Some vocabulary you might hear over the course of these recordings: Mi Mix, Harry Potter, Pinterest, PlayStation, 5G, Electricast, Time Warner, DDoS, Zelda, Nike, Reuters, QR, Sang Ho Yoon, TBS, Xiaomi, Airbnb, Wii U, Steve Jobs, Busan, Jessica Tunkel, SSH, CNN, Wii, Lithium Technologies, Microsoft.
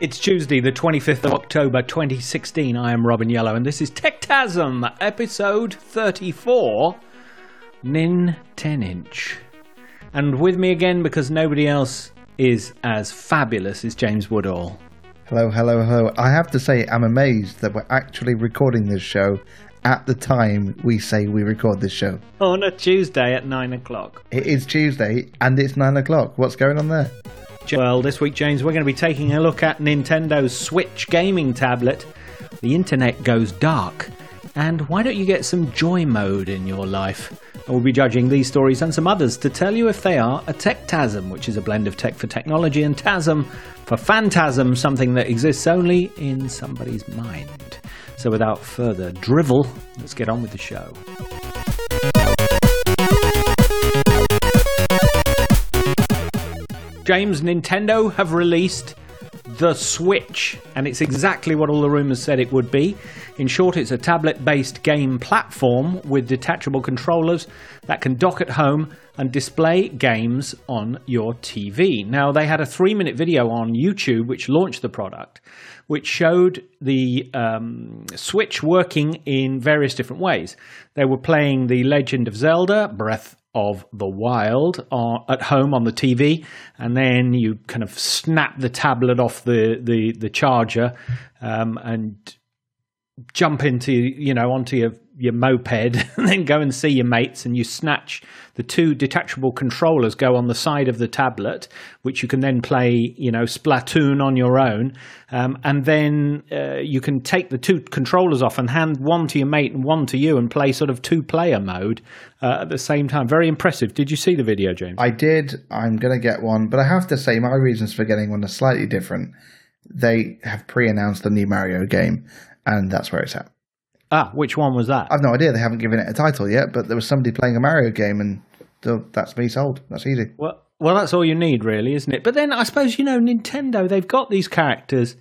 It's Tuesday, the 25th of October, 2016. I am Robin Yellow, and this is Techtasm, episode 34, Nin 10-inch. And with me again, because nobody else is as fabulous, is James Woodall. Hello, hello, hello. I have to say, I'm amazed that we're actually recording this show at the time we say we record this show. On a Tuesday at 9 o'clock. It is Tuesday, and it's 9 o'clock. What's going on there? Well, this week, James, we're going to be taking a look at Nintendo's Switch gaming tablet. The internet goes dark. And why don't you get some Joy Mode in your life? We'll be judging these stories and some others to tell you if they are a Techtasm, which is a blend of tech for technology and tasm for phantasm, something that exists only in somebody's mind. So without further drivel, let's get on with the show. James, Nintendo have released the Switch, and it's exactly what all the rumours said it would be. In short, it's a tablet-based game platform with detachable controllers that can dock at home and display games on your TV. Now, they had a 3-minute video on YouTube which launched the product, which showed the Switch working in various different ways. They were playing The Legend of Zelda: Breath of the Wild at home on the TV, and then you kind of snap the tablet off the charger and jump into, you know, onto your moped and then go and see your mates, and you snatch the two detachable controllers, go on the side of the tablet, which you can then play, you know, Splatoon on your own, and then you can take the two controllers off and hand one to your mate and one to you and play sort of two-player mode at the same time. Very impressive. Did you see the video, James? I did. I'm going to get one, but I have to say my reasons for getting one are slightly different. They have pre-announced the new Mario game, and that's where it's at. Ah, which one was that? I've no idea. They haven't given it a title yet, but there was somebody playing a Mario game, and that's me sold. That's easy. Well, that's all you need, really, isn't it? But then I suppose, you know, Nintendo, they've got these characters,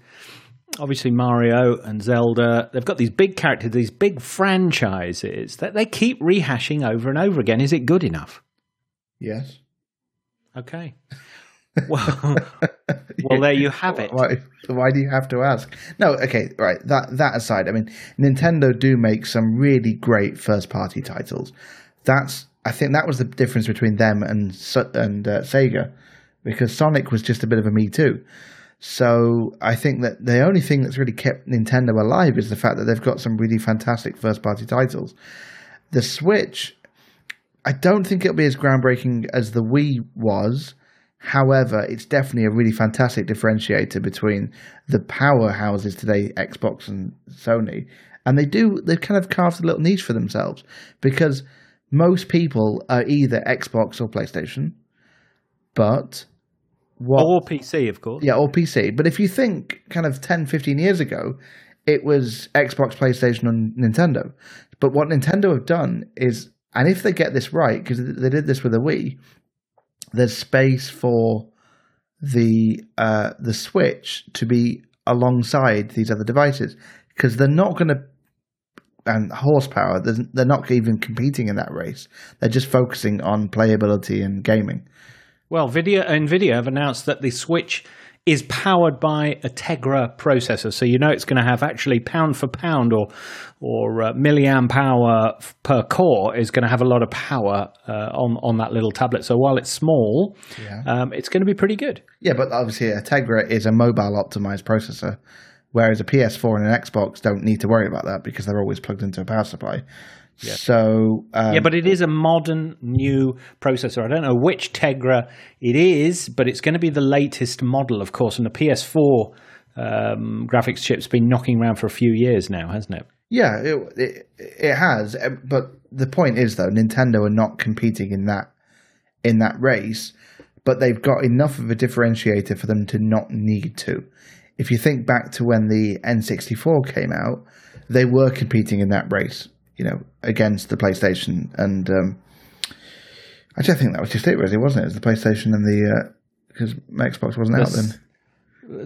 obviously Mario and Zelda. They've got these big characters, these big franchises that they keep rehashing over and over again. Is it good enough? Yes. Okay. Well, there you have it. Why do you have to ask? No, okay, right. That aside, I mean, Nintendo do make some really great first-party titles. I think that was the difference between them and Sega, because Sonic was just a bit of a me too. So I think that the only thing that's really kept Nintendo alive is the fact that they've got some really fantastic first-party titles. The Switch, I don't think it'll be as groundbreaking as the Wii was. However, it's definitely a really fantastic differentiator between the powerhouses today, Xbox and Sony. And they've kind of carved a little niche for themselves, because most people are either Xbox or PlayStation, or PC, of course. Yeah, or PC. But if you think kind of 10, 15 years ago, it was Xbox, PlayStation, and Nintendo. But what Nintendo have done is, and if they get this right, because they did this with the Wii, there's space for the Switch to be alongside these other devices, because they're not going to, and horsepower, they're not even competing in that race. They're just focusing on playability and gaming. Well, NVIDIA have announced that the Switch is powered by a Tegra processor, so you know it's going to have actually pound for pound or milliamp hour per core is going to have a lot of power on that little tablet. So while it's small, it's going to be pretty good. Yeah, but obviously a Tegra is a mobile optimized processor, whereas a PS4 and an Xbox don't need to worry about that because they're always plugged into a power supply. Yeah. So but it is a modern new processor. I don't know which Tegra it is, but it's going to be the latest model, of course. And the PS4 graphics chip's been knocking around for a few years now, hasn't it? Yeah, it has. But the point is, though, Nintendo are not competing in that race, but they've got enough of a differentiator for them to not need to. If you think back to when the N64 came out, they were competing in that race, you know, against the PlayStation, and actually I think that was just it, really, wasn't it? It was the PlayStation and the because Xbox wasn't out then.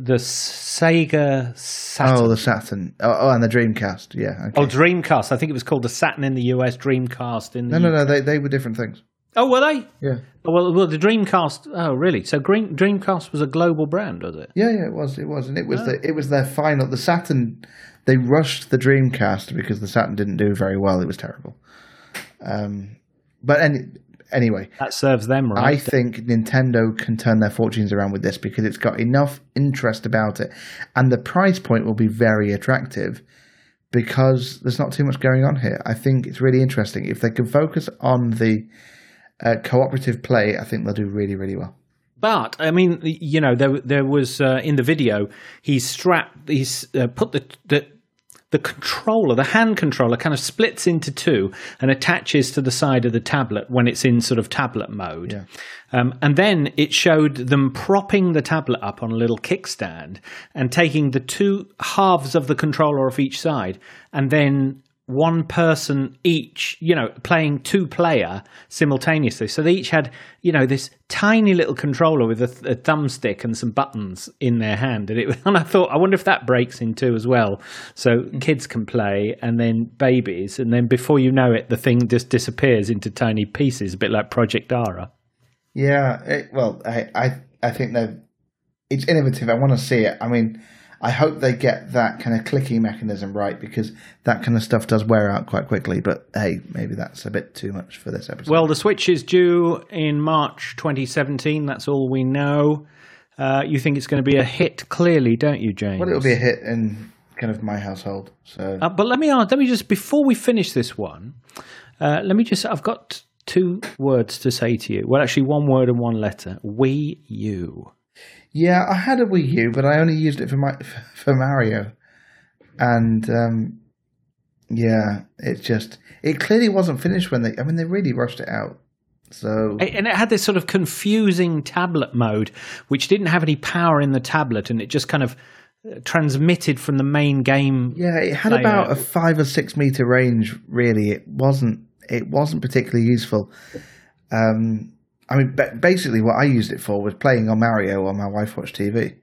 The Sega Saturn. Oh, the Saturn. Oh, and the Dreamcast. Yeah. Okay. Oh, Dreamcast. I think it was called the Saturn in the US, Dreamcast in the UK. No. They were different things. Oh, were they? Yeah. Oh, well, the Dreamcast. Oh, really? So Dreamcast was a global brand, was it? Yeah, yeah, it was. It was, and it was it was their final. The Saturn. They rushed the Dreamcast because the Saturn didn't do very well. It was terrible. But anyway, that serves them right. I think Nintendo can turn their fortunes around with this because it's got enough interest about it, and the price point will be very attractive because there's not too much going on here. I think it's really interesting if they can focus on the. Cooperative play, I think they'll do really, really well. But I mean, you know, there was in the video he's put the controller, the hand controller, kind of splits into two and attaches to the side of the tablet when it's in sort of tablet mode. Yeah. And then it showed them propping the tablet up on a little kickstand and taking the two halves of the controller off each side, and then. One person each, you know, playing two-player simultaneously. So they each had, you know, this tiny little controller with a thumbstick and some buttons in their hand. And I thought, I wonder if that breaks in two as well. So kids can play and then babies. And then before you know it, the thing just disappears into tiny pieces, a bit like Project Ara. Yeah, I think it's innovative. I want to see it. I mean... I hope they get that kind of clicky mechanism right because that kind of stuff does wear out quite quickly. But, hey, maybe that's a bit too much for this episode. Well, the Switch is due in March 2017. That's all we know. You think it's going to be a hit clearly, don't you, James? Well, it'll be a hit in kind of my household. So, but let me just, before we finish this one, I've got two words to say to you. Well, actually, one word and one letter. Wii U. Yeah, I had a Wii U, but I only used it for Mario, and it clearly wasn't finished when they really rushed it out. So and it had this sort of confusing tablet mode, which didn't have any power in the tablet, and it just kind of transmitted from the main game. Yeah, it had about a 5 or 6 meter range. Really, it wasn't particularly useful. I mean, basically what I used it for was playing on Mario while my wife watched TV.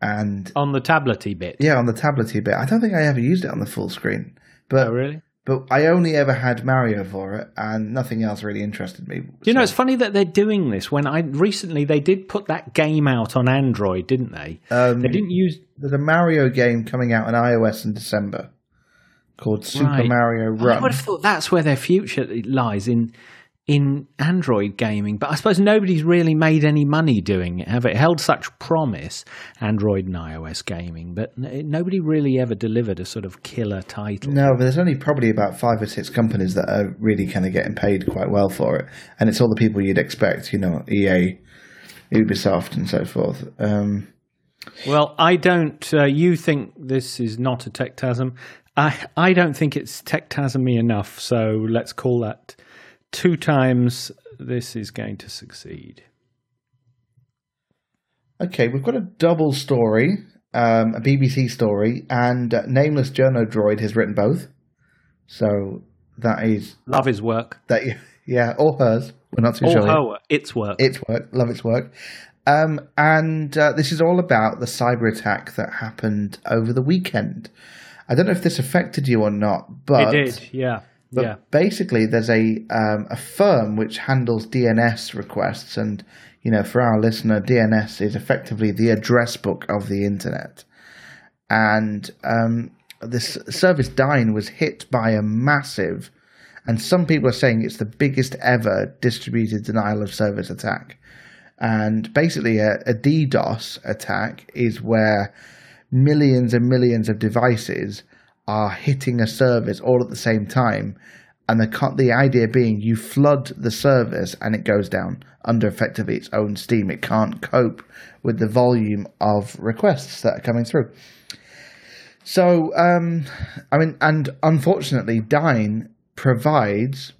And on the tablety bit? Yeah, on the tablety bit. I don't think I ever used it on the full screen. But, oh, really? But I only ever had Mario for it, and nothing else really interested me. You know, it's funny that they're doing this. They did put that game out on Android, didn't they? They didn't use... There's a Mario game coming out on iOS in December called Super Mario Run. I would have thought that's where their future lies in Android gaming, but I suppose nobody's really made any money doing it, have it? It held such promise, Android and iOS gaming, but nobody really ever delivered a sort of killer title. No, but there's only probably about 5 or 6 companies that are really kind of getting paid quite well for it, and it's all the people you'd expect, you know, EA, Ubisoft and so forth. Well, I don't... you think this is not a Techtasm. I don't think it's Techtasm-y enough, so let's call that... 2 times this is going to succeed. Okay, we've got a double story, a BBC story, and Nameless Journo Droid has written both. So that is... Love his work. Yeah, or hers. We're not too sure. Or her. It's work. It's work. Love its work. And this is all about the cyber attack that happened over the weekend. I don't know if this affected you or not, but... It did, yeah. But basically, there's a firm which handles DNS requests, and you know, for our listener, DNS is effectively the address book of the internet. And this service Dyn was hit by a massive, and some people are saying it's the biggest ever distributed denial of service attack. And basically, a DDoS attack is where millions and millions of devices are hitting a service all at the same time, and the idea being you flood the service and it goes down under effectively its own steam. It can't cope with the volume of requests that are coming through. So, and unfortunately, Dyn provides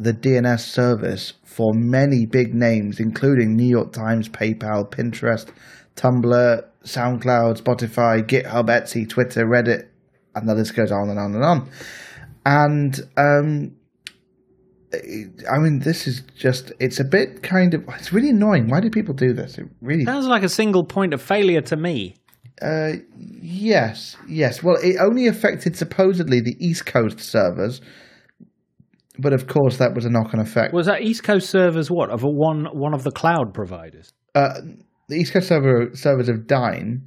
the DNS service for many big names, including New York Times, PayPal, Pinterest, Tumblr, SoundCloud, Spotify, GitHub, Etsy, Twitter, Reddit, and the list goes on and on and on. And, I mean, this is just... It's a bit kind of... It's really annoying. Why do people do this? It really... Sounds like a single point of failure to me. Yes. Well, it only affected, supposedly, the East Coast servers. But of course, that was a knock-on effect. Was that East Coast servers? What of a one of the cloud providers? The East Coast servers of Dyn,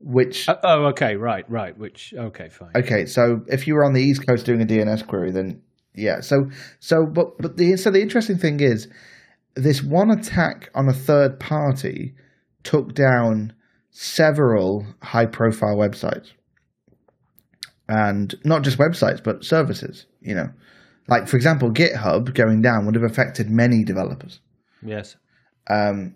which which fine. Okay, so if you were on the East Coast doing a DNS query, then yeah. So the interesting thing is, this one attack on a third party took down several high-profile websites, and not just websites but services. You know. Like, for example, GitHub going down would have affected many developers. Yes. Twitter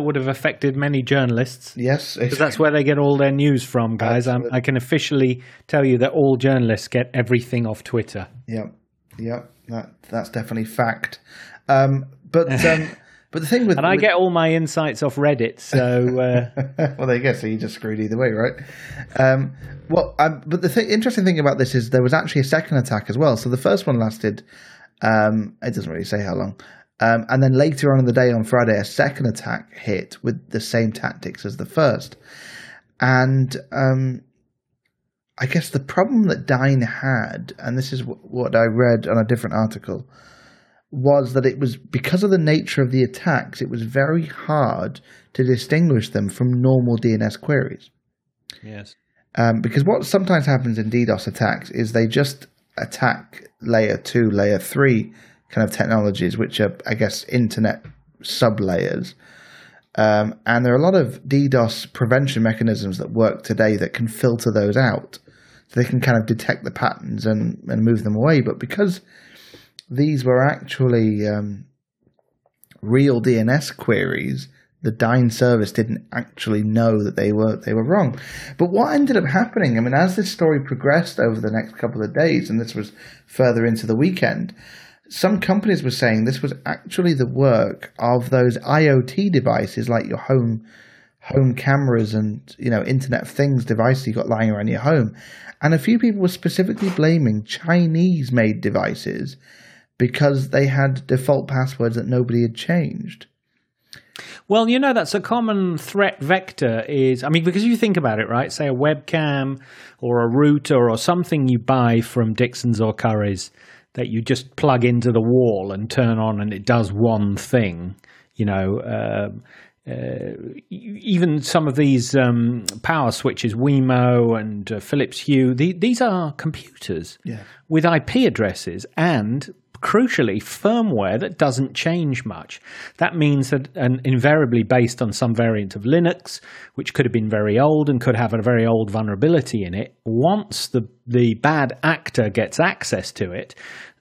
would have affected many journalists. Yes. Because that's where they get all their news from, guys. I can officially tell you that all journalists get everything off Twitter. Yep. Yep. That's definitely fact. But the thing with... I get all my insights off Reddit, so... well, there you go. So you're just screwed either way, right? But the interesting thing about this is there was actually a second attack as well. So the first one lasted... it doesn't really say how long. And then later on in the day, on Friday, a second attack hit with the same tactics as the first. And I guess the problem that Dyn had, and this is what I read on a different article... was that it was, because of the nature of the attacks, it was very hard to distinguish them from normal DNS queries. Yes. Because what sometimes happens in DDoS attacks is they just attack layer 2, layer 3 kind of technologies, which are, I guess, internet sub-layers. And there are a lot of DDoS prevention mechanisms that work today that can filter those out. So they can kind of detect the patterns and move them away. But because... these were actually real DNS queries. The Dyn service didn't actually know that they were wrong. But what ended up happening, I mean, as this story progressed over the next couple of days, and this was further into the weekend, some companies were saying this was actually the work of those IoT devices, like your home cameras and, you know, Internet of Things devices you got lying around your home. And a few people were specifically blaming Chinese-made devices because they had default passwords that nobody had changed. Well, you know, that's a common threat vector is, I mean, because you think about it, right? Say a webcam or a router or something you buy from Dixon's or Curry's that you just plug into the wall and turn on and it does one thing, you know. Even some of these power switches, Wemo and Philips Hue, these are computers with IP addresses and... crucially, firmware that doesn't change much. That means that, and invariably based on some variant of Linux, which could have been very old and could have a very old vulnerability in it, once the bad actor gets access to it,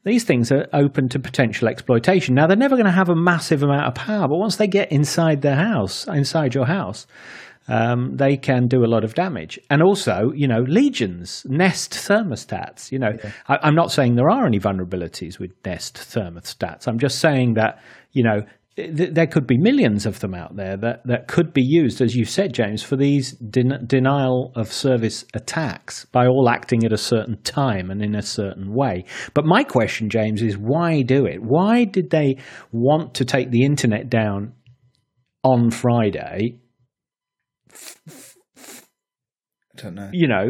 these things are open to potential exploitation. Now, they're never going to have a massive amount of power, but once they get inside their house, inside your house, they can do a lot of damage. And also, you know, legions, Nest thermostats, you know. Yeah. I'm not saying there are any vulnerabilities with Nest thermostats. I'm just saying that, you know, there could be millions of them out there that could be used, as you said, James, for these denial of service attacks by all acting at a certain time and in a certain way. But my question, James, is why do it? Why did they want to take the internet down on Friday? I don't know. You know,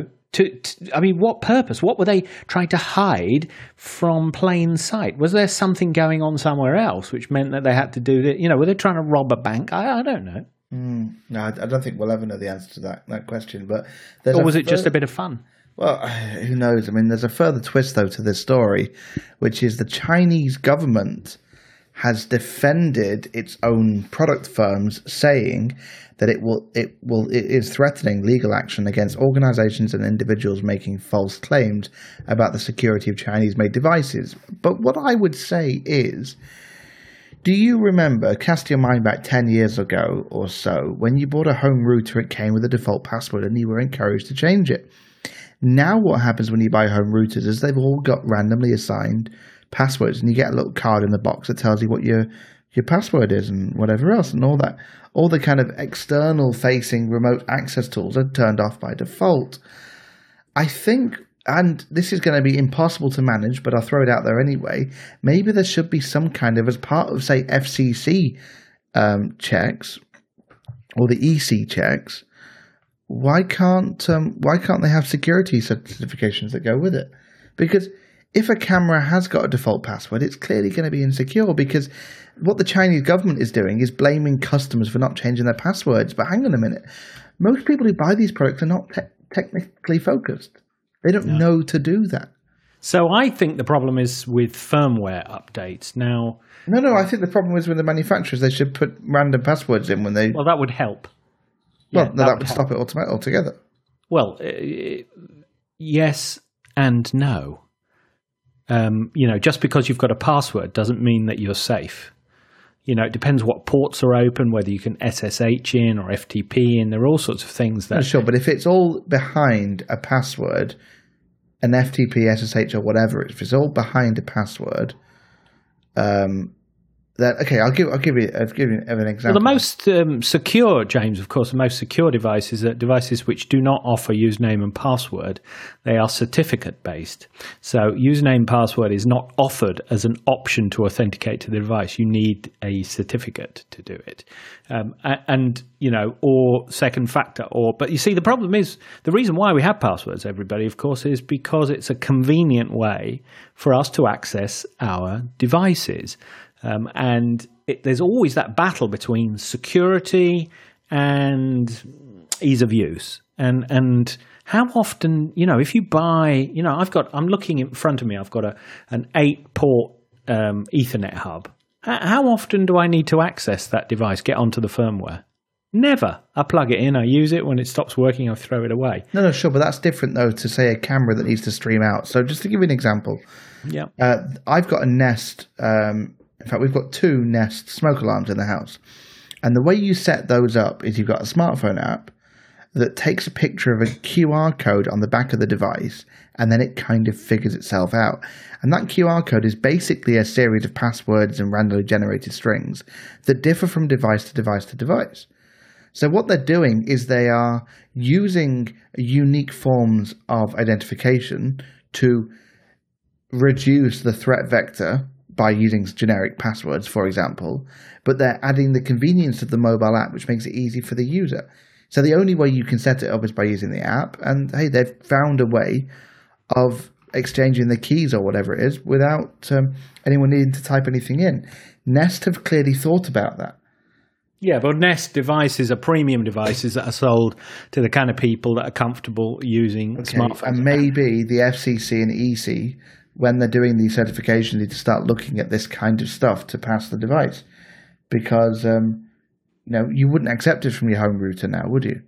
I mean, what purpose? What were they trying to hide from plain sight? Was there something going on somewhere else which meant that they had to do that? You know, were they trying to rob a bank? I don't know. No, I don't think we'll ever know the answer to that question. But or was it just a bit of fun? Well, who knows? I mean, there's a further twist, though, to this story, which is the Chinese government has defended its own product firms, saying that it is threatening legal action against organizations and individuals making false claims about the security of Chinese-made devices. But what I would say is, do you remember, cast your mind back 10 years ago or so, when you bought a home router, it came with a default password and you were encouraged to change it. Now what happens when you buy home routers is they've all got randomly assigned passwords, and you get a little card in the box that tells you what your password is and whatever else, and all that, all the kind of external facing remote access tools are turned off by default. I think, and this is going to be impossible to manage, but I'll throw it out there anyway, maybe there should be some kind of, as part of, say, FCC checks or the EC checks, why can't they have security certifications that go with it? Because if a camera has got a default password, it's clearly going to be insecure, because what the Chinese government is doing is blaming customers for not changing their passwords. But hang on a minute. Most people who buy these products are not technically focused. They don't know to do that. So I think the problem is with firmware updates. Now, no, I think the problem is with the manufacturers. They should put random passwords in when they... Well, that would help. Well, yeah, no, that would stop it altogether. Well, yes and no. Just because you've got a password doesn't mean that you're safe. You know, it depends what ports are open, whether you can SSH in or FTP in. There are all sorts of things that... Sure, but if it's all behind a password, an FTP, SSH or whatever, if it's all behind a password, then, okay, I'll give you an example. Well, the most secure, James, of course, the most secure devices are devices which do not offer username and password. They are certificate-based. So username and password is not offered as an option to authenticate to the device. You need a certificate to do it. Or second factor. But you see, the problem is, the reason why we have passwords, everybody, of course, is because it's a convenient way for us to access our devices. There's always that battle between security and ease of use. And how often, if you buy, I'm looking in front of me, I've got an 8-port Ethernet hub. How often do I need to access that device, get onto the firmware? Never. I plug it in, I use it. When it stops working, I throw it away. No, sure, but that's different, though, to, say, a camera that needs to stream out. So just to give you an example, I've got a Nest. In fact, we've got 2 Nest smoke alarms in the house. And the way you set those up is you've got a smartphone app that takes a picture of a QR code on the back of the device, and then it kind of figures itself out. And that QR code is basically a series of passwords and randomly generated strings that differ from device to device to device. So what they're doing is they are using unique forms of identification to reduce the threat vector by using generic passwords, for example, but they're adding the convenience of the mobile app, which makes it easy for the user. So the only way you can set it up is by using the app, and hey, they've found a way of exchanging the keys or whatever it is without anyone needing to type anything in. Nest have clearly thought about that. Yeah, but Nest devices are premium devices that are sold to the kind of people that are comfortable using smartphones. And maybe the FCC and EC, when they're doing these certifications, need to start looking at this kind of stuff to pass the device, because you wouldn't accept it from your home router now, would you?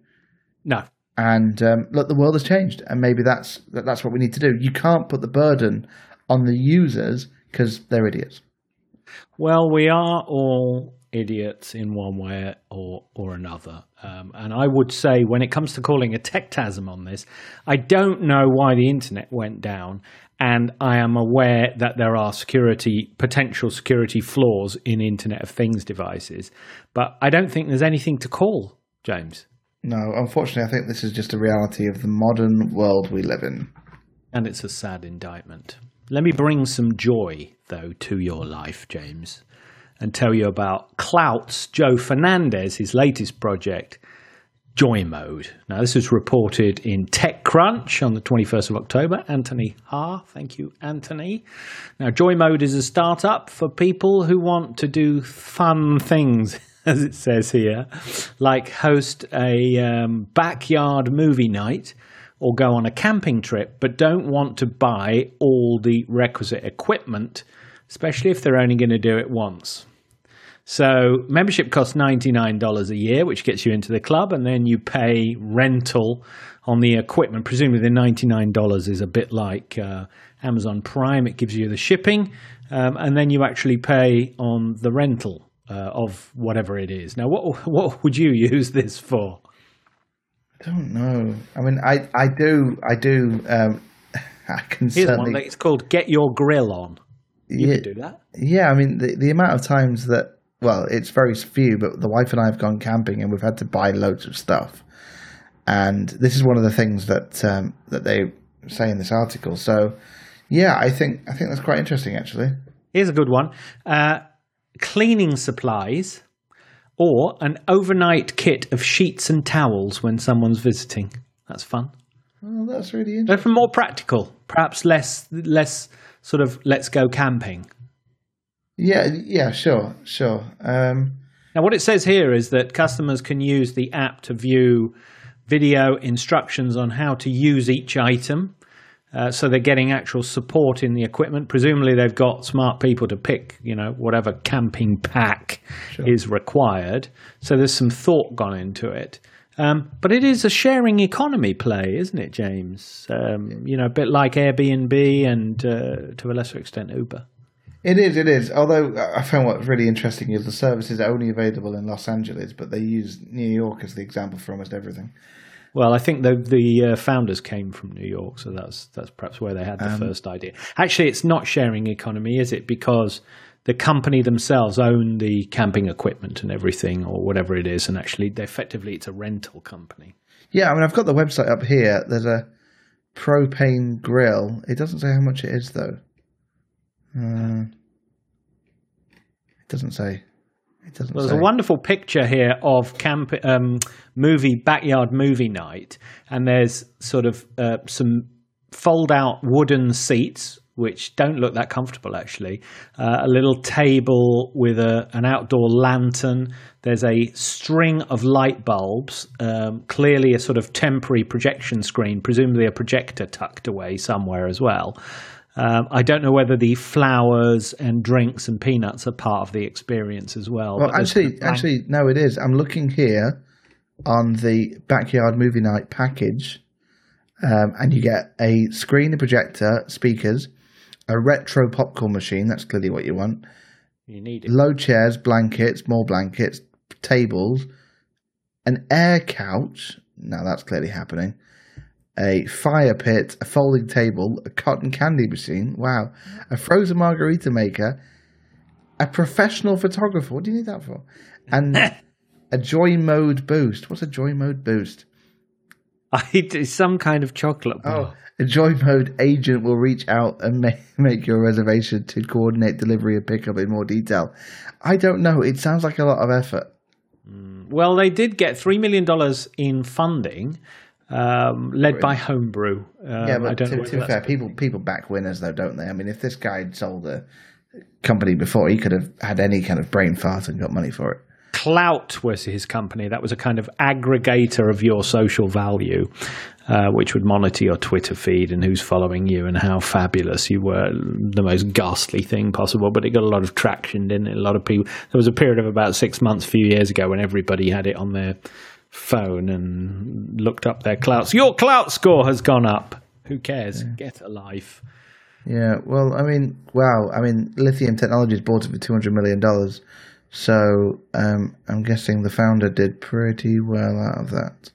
No. And look, the world has changed, and maybe that's what we need to do. You can't put the burden on the users because they're idiots. Well, we are all idiots in one way or another. And I would say, when it comes to calling a techtasm on this, I don't know why the internet went down. And I am aware that there are potential security flaws in Internet of Things devices. But I don't think there's anything to call, James. No, unfortunately, I think this is just a reality of the modern world we live in. And it's a sad indictment. Let me bring some joy, though, to your life, James, and tell you about Clout's Joe Fernandez, his latest project, Joy Mode. Now, this was reported in TechCrunch on the 21st of October. Anthony Ha. Thank you, Anthony. Now, Joy Mode is a startup for people who want to do fun things, as it says here, like host a backyard movie night or go on a camping trip, but don't want to buy all the requisite equipment, especially if they're only going to do it once. So membership costs $99 a year, which gets you into the club, and then you pay rental on the equipment. Presumably the $99 is a bit like Amazon Prime. It gives you the shipping, and then you actually pay on the rental of whatever it is. Now, what would you use this for? I don't know. I mean, I do. I can certainly... Here's one. It's called Get Your Grill On. You could do that. Yeah, I mean, the amount of times that... Well, it's very few, but the wife and I have gone camping and we've had to buy loads of stuff. And this is one of the things that that they say in this article. So, yeah, I think that's quite interesting, actually. Here's a good one. Cleaning supplies or an overnight kit of sheets and towels when someone's visiting. That's fun. Oh, that's really interesting. They're more practical, perhaps less sort of let's go camping. Yeah, sure. Now, what it says here is that customers can use the app to view video instructions on how to use each item. So they're getting actual support in the equipment. Presumably they've got smart people to pick, you know, whatever camping pack is required. So there's some thought gone into it. But it is a sharing economy play, isn't it, James? You know, a bit like Airbnb and to a lesser extent Uber. It is. Although I found what's really interesting is the service is only available in Los Angeles, but they use New York as the example for almost everything. Well, I think the founders came from New York, so that's perhaps where they had the first idea. Actually, it's not sharing economy, is it? Because the company themselves own the camping equipment and everything or whatever it is, and actually, effectively, it's a rental company. Yeah, I mean, I've got the website up here. There's a propane grill. It doesn't say how much it is, though. It doesn't say. Well, there's a wonderful picture here of camp backyard movie night, and there's sort of some fold-out wooden seats, which don't look that comfortable, actually. A little table with an outdoor lantern. There's a string of light bulbs, clearly a sort of temporary projection screen, presumably a projector tucked away somewhere as well. I don't know whether the flowers and drinks and peanuts are part of the experience as well. Well, actually, no, it is. I'm looking here on the Backyard Movie Night package, and you get a screen, a projector, speakers, a retro popcorn machine. That's clearly what you want. You need it. Low chairs, blankets, more blankets, tables, an air couch. Now, that's clearly happening. A fire pit, a folding table, a cotton candy machine, wow, a frozen margarita maker, a professional photographer, what do you need that for? And a Joy Mode boost. What's a Joy Mode boost? It's some kind of chocolate bar. Oh, a Joy Mode agent will reach out and make your reservation to coordinate delivery and pickup in more detail. I don't know, it sounds like a lot of effort. Well, they did get $3 million in funding, led by Homebrew. Yeah, but to be fair, people back winners, though, don't they? I mean, if this guy had sold a company before, he could have had any kind of brain fart and got money for it. Clout was his company. That was a kind of aggregator of your social value, which would monitor your Twitter feed and who's following you and how fabulous you were. The most ghastly thing possible, but it got a lot of traction, didn't it? A lot of people. There was a period of about 6 months, a few years ago, when everybody had it on their phone and looked up their clouts. Your clout score has gone up. Who cares? Yeah. Get a life. Yeah, well, I mean, wow. I mean, Lithium Technologies bought it for $200 million. So I'm guessing the founder did pretty well out of that.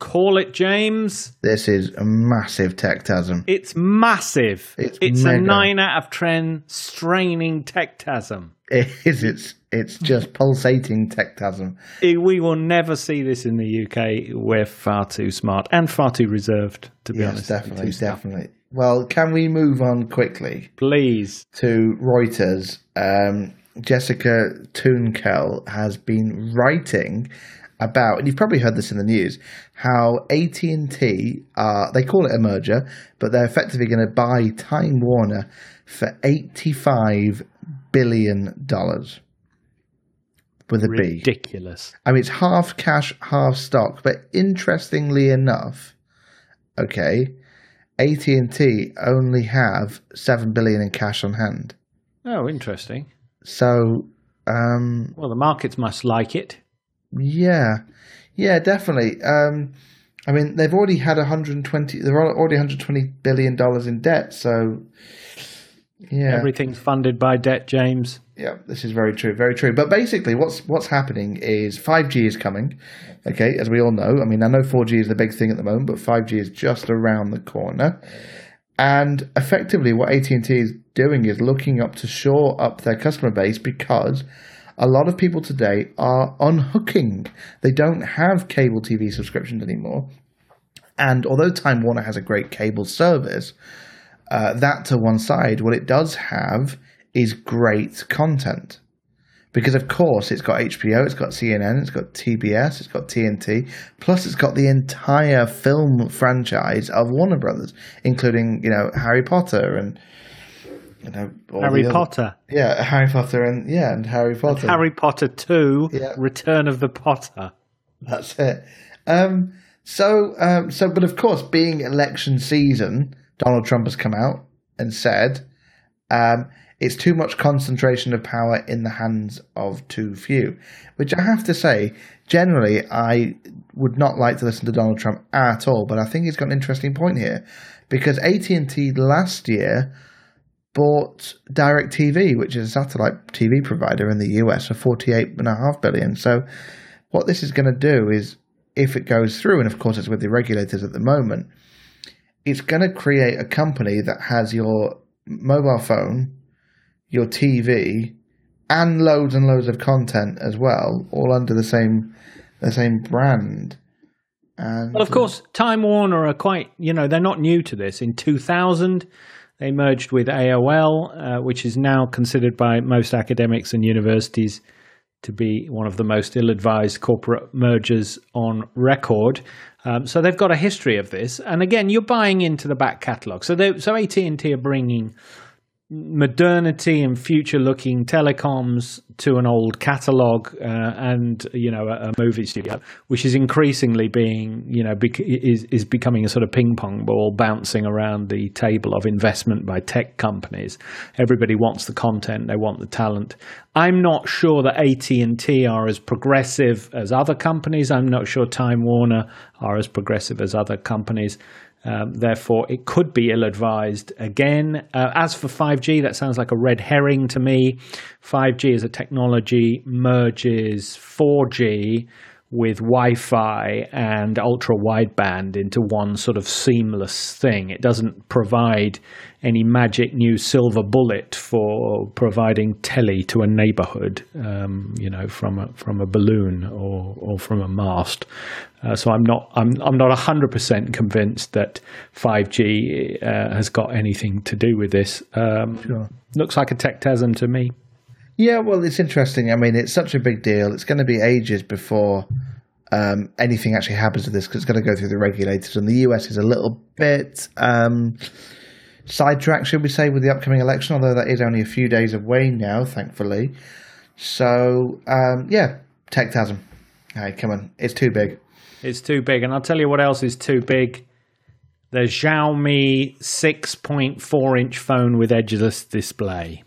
Call it, James. This is a massive Techtasm. It's massive. It's a 9 out of 10 straining Techtasm. It is. It's just pulsating Techtasm. We will never see this in the UK. We're far too smart and far too reserved, to be honest. Definitely. Well, can we move on quickly? Please. To Reuters. Jessica Tunkel has been writing about, and you've probably heard this in the news, how AT&T, they call it a merger, but they're effectively going to buy Time Warner for $85 billion. With a B. Ridiculous. I mean, it's half cash, half stock. But interestingly enough, okay, AT&T only have $7 billion in cash on hand. Oh, interesting. So, well, the markets must like it. Yeah, definitely. I mean, they've already had $120 billion in debt, so yeah. Everything's funded by debt, James. Yeah, this is very true, very true. But basically what's happening is 5G is coming, okay, as we all know. I mean, I know 4G is the big thing at the moment, but 5G is just around the corner. And effectively what AT&T is doing is looking up to shore up their customer base because a lot of people today are unhooking. They don't have cable TV subscriptions anymore. And although Time Warner has a great cable service, that to one side, what it does have is great content. Because, of course, it's got HBO, it's got CNN, it's got TBS, it's got TNT, plus it's got the entire film franchise of Warner Brothers, including, you know, Harry Potter and you know, Harry Potter. Yeah, Harry Potter and Harry Potter. And Harry Potter 2, yeah. Return of the Potter. That's it. But of course, being election season, Donald Trump has come out and said it's too much concentration of power in the hands of too few, which I have to say, generally, I would not like to listen to Donald Trump at all, but I think he's got an interesting point here, because AT&T last year bought DirecTV, which is a satellite TV provider in the US, for $48.5 billion. So what this is going to do is, if it goes through, and of course it's with the regulators at the moment, it's going to create a company that has your mobile phone, your TV, and loads of content as well, all under the same brand. And well, of course, Time Warner are quite, they're not new to this. In 2000, they merged with AOL, which is now considered by most academics and universities to be one of the most ill-advised corporate mergers on record. So they've got a history of this. And again, you're buying into the back catalogue. So AT&T are bringing modernity and future-looking telecoms to an old catalogue and a movie studio, which is increasingly being, is becoming a sort of ping-pong ball bouncing around the table of investment by tech companies. Everybody wants the content, they want the talent. I'm not sure that AT&T are as progressive as other companies. I'm not sure Time Warner are as progressive as other companies. Therefore, it could be ill-advised again. As for 5G, that sounds like a red herring to me. 5G as a technology merges 4G with Wi-Fi and ultra-wideband into one sort of seamless thing. It doesn't provide any magic new silver bullet for providing telly to a neighborhood, from a balloon or from a mast. So I'm not 100% convinced that 5G has got anything to do with this. Sure. Looks like a techtasm to me. Yeah, well, it's interesting. I mean, it's such a big deal. It's going to be ages before anything actually happens to this, because it's going to go through the regulators. And the US is a little bit sidetracked, should we say, with the upcoming election, although that is only a few days away now, thankfully. So, Techtasm. Hey, come on. It's too big. It's too big. And I'll tell you what else is too big. The Xiaomi 6.4-inch phone with edgeless display.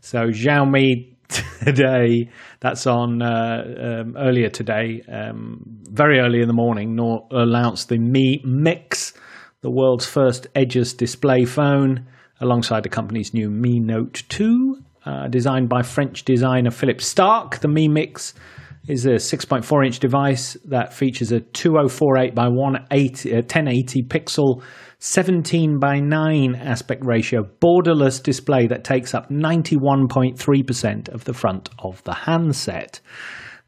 So Xiaomi today, that's on earlier today, very early in the morning, announced the Mi Mix, the world's first edgeless display phone, alongside the company's new Mi Note 2, designed by French designer Philippe Starck. The Mi Mix is a 6.4-inch device that features a 2048 by 1080 pixel 17:9 aspect ratio borderless display that takes up 91.3% of the front of the handset.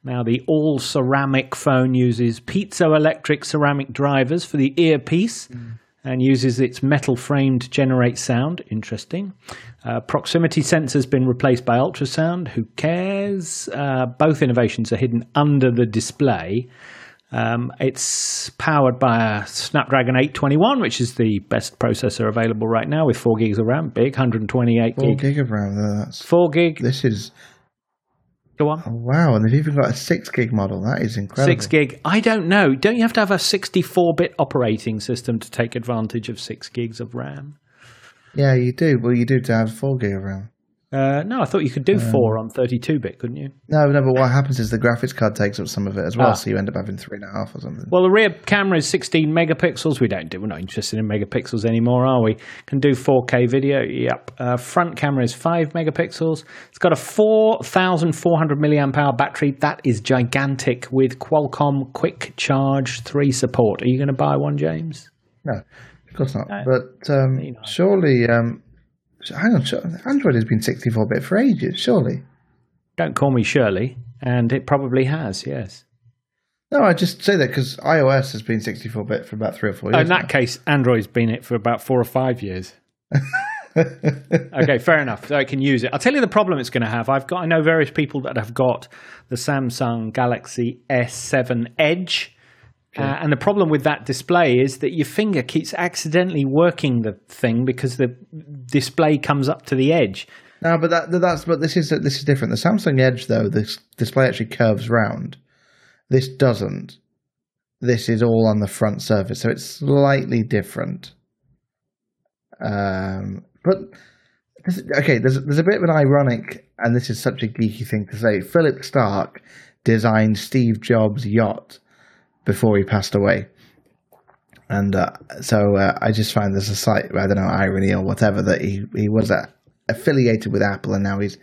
Now, the all-ceramic phone uses piezoelectric ceramic drivers for the earpiece and uses its metal frame to generate sound. Interesting. Proximity sensor's been replaced by ultrasound. Who cares? Both innovations are hidden under the display. It's powered by a Snapdragon 821, which is the best processor available right now, with 4 gigs of RAM. Big, 128 gig. 4 gig of RAM, though. That's 4 gig. This is... Go on. Oh, wow, and they've even got a 6 gig model. That is incredible. 6 gig. I don't know. Don't you have to have a 64-bit operating system to take advantage of 6 gigs of RAM? Yeah, you do. Well, you do to have 4 gig of RAM. No, I thought you could do 4 on 32-bit, couldn't you? No, but what happens is the graphics card takes up some of it as well, so you end up having 3.5 or something. Well, the rear camera is 16 megapixels. We're not interested in megapixels anymore, are we? Can do 4K video, yep. Front camera is 5 megapixels. It's got a 4,400 mAh battery. That is gigantic, with Qualcomm Quick Charge 3 support. Are you going to buy one, James? No, of course not. No. But surely... hang on, Android has been 64-bit for ages, surely. Don't call me Shirley, and it probably has, yes. No, I just say that because iOS has been 64-bit for about 3 or 4 years. In that case, Android's been it for about 4 or 5 years. Okay, fair enough. So I can use it. I'll tell you the problem it's going to have. I know various people that have got the Samsung Galaxy S7 Edge. And the problem with that display is that your finger keeps accidentally working the thing because the display comes up to the edge. No, but this is different. The Samsung Edge, though, this display actually curves round. This doesn't. This is all on the front surface, so it's slightly different. But there's a bit of an ironic, and this is such a geeky thing to say. Philip Stark designed Steve Jobs' yacht before he passed away, and so I just find there's a slight, I don't know, irony or whatever, that he was affiliated with Apple and now he's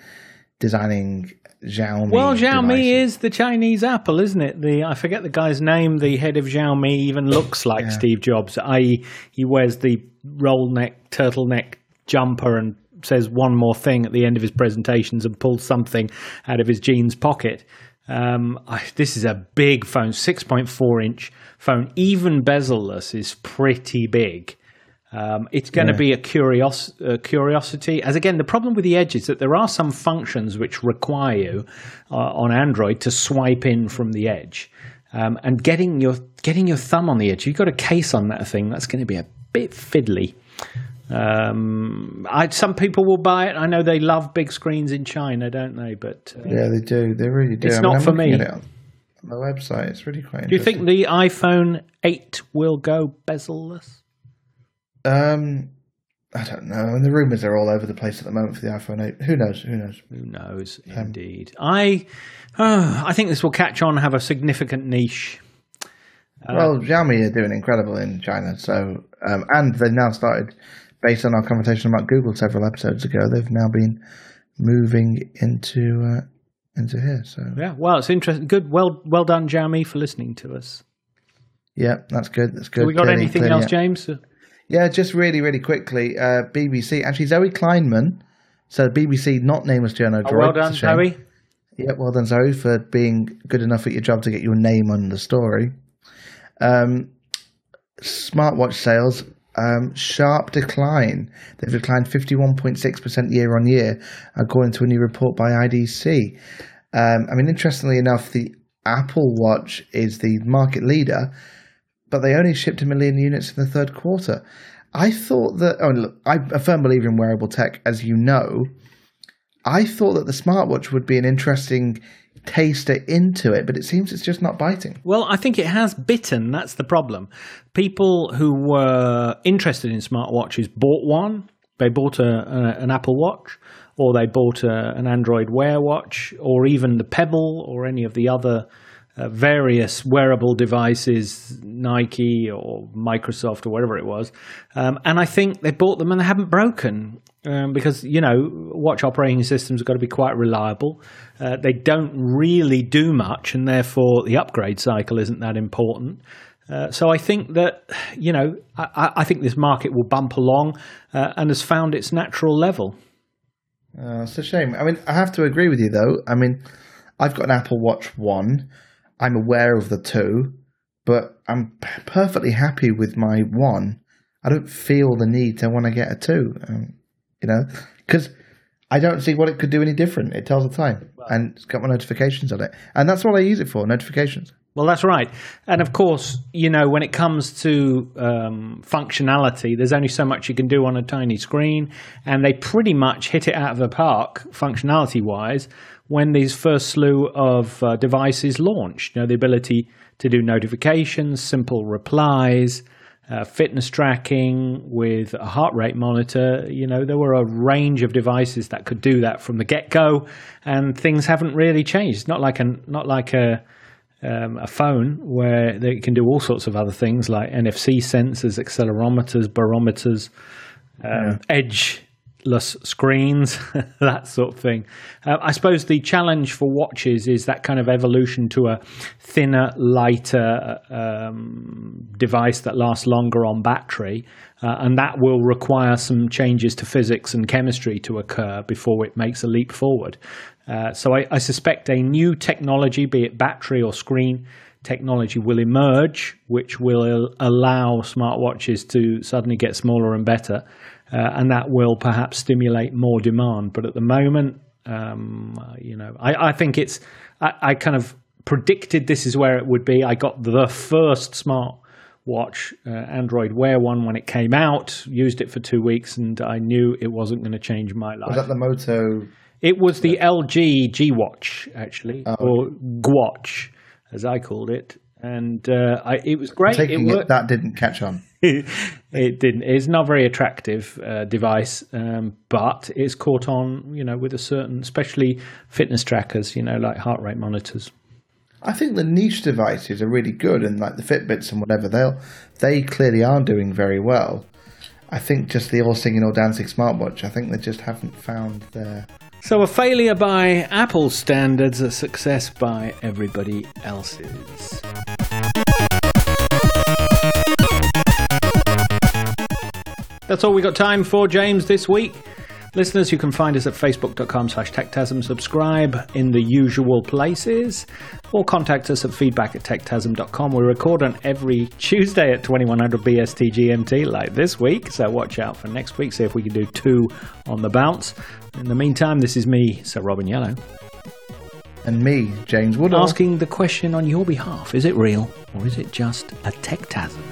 designing Xiaomi. Well, Xiaomi is the Chinese Apple, isn't it? I forget the guy's name. The head of Xiaomi even looks like Steve Jobs, i.e., he wears the roll neck, turtleneck jumper and says one more thing at the end of his presentations and pulls something out of his jeans pocket. This is a big phone, 6.4 inch phone, even bezel-less is pretty big. It's going to be a curiosity. As again, the problem with the Edge is that there are some functions which require you on Android to swipe in from the Edge, and getting your thumb on the Edge. You've got a case on that thing. That's going to be a bit fiddly. Some people will buy it. I know they love big screens in China, don't they? But yeah, they do. They really do. It's not for me. On the website, it's really quite. Do you think the iPhone 8 will go bezel-less? I don't know. And the rumors are all over the place at the moment for the iPhone 8. Who knows? Indeed. I think this will catch on and have a significant niche. Well, Xiaomi are doing incredible in China. So, and they've now started. Based on our conversation about Google several episodes ago, they've now been moving into here. So yeah, well, it's interesting. Good, well done, Xiaomi, for listening to us. Yeah, that's good. Have we got anything else, James? Yeah, just really, really quickly. BBC, actually, Zoe Kleinman. So BBC not named as Joanna Droid. Well done, Zoe. Yeah, well done, Zoe, for being good enough at your job to get your name on the story. Smartwatch sales. Sharp decline. They've declined 51.6% year on year, according to a new report by IDC. Interestingly enough, the Apple Watch is the market leader, but they only shipped 1 million units in the third quarter. I thought that... Oh, look, I'm a firm believer in wearable tech, as you know. I thought that the smartwatch would be an interesting taster into it, but it seems it's just not biting. Well, I think it has bitten. That's the problem. People who were interested in smartwatches bought one. They bought an Apple Watch, or they bought an Android Wear watch, or even the Pebble, or any of the other various wearable devices, Nike or Microsoft or whatever it was. And I think they bought them and they haven't broken. Because, watch operating systems have got to be quite reliable. They don't really do much, and therefore the upgrade cycle isn't that important. So I think that, I think this market will bump along and has found its natural level. It's a shame. I have to agree with you, though. I've got an Apple Watch 1. I'm aware of the 2, but I'm perfectly happy with my 1. I don't feel the need to want to get a 2. Because I don't see what it could do any different. It tells the time, and it's got my notifications on it, and that's what I use it for, notifications. Well, that's right. And of course, when it comes to functionality, there's only so much you can do on a tiny screen, and they pretty much hit it out of the park functionality-wise when these first slew of devices launched. The ability to do notifications, simple replies, fitness tracking with a heart rate monitor. There were a range of devices that could do that from the get-go, and things haven't really changed. It's not like a phone where they can do all sorts of other things like NFC sensors, accelerometers, barometers, edgeless screens, that sort of thing. I suppose the challenge for watches is that kind of evolution to a thinner, lighter device that lasts longer on battery, and that will require some changes to physics and chemistry to occur before it makes a leap forward. So I suspect a new technology, be it battery or screen technology, will emerge, which will allow smartwatches to suddenly get smaller and better. And that will perhaps stimulate more demand. But at the moment, I think it's, I kind of predicted this is where it would be. I got the first smartwatch, Android Wear one, when it came out, used it for 2 weeks, and I knew it wasn't going to change my life. Was that the Moto? It was the LG G-Watch, actually, or Gwatch, as I called it. And it was great. That didn't catch on. It didn't. It's not a very attractive device, but it's caught on, you know, with a certain, especially fitness trackers, you know, like heart rate monitors. I think the niche devices are really good, and like the Fitbits and whatever, they clearly are doing very well. I think just the all singing, all dancing smartwatch, I think they just haven't found their... So a failure by Apple's standards, a success by everybody else's. That's all we got time for, James, this week. Listeners, you can find us at facebook.com/Techtasm, subscribe in the usual places, or contact us at feedback@techtasm.com. We record on every Tuesday at 2100 BST GMT, like this week, so watch out for next week, see if we can do two on the bounce. In the meantime, this is me, Sir Robin Yellow. And me, James Woodall. Asking the question on your behalf, is it real, or is it just a Techtasm?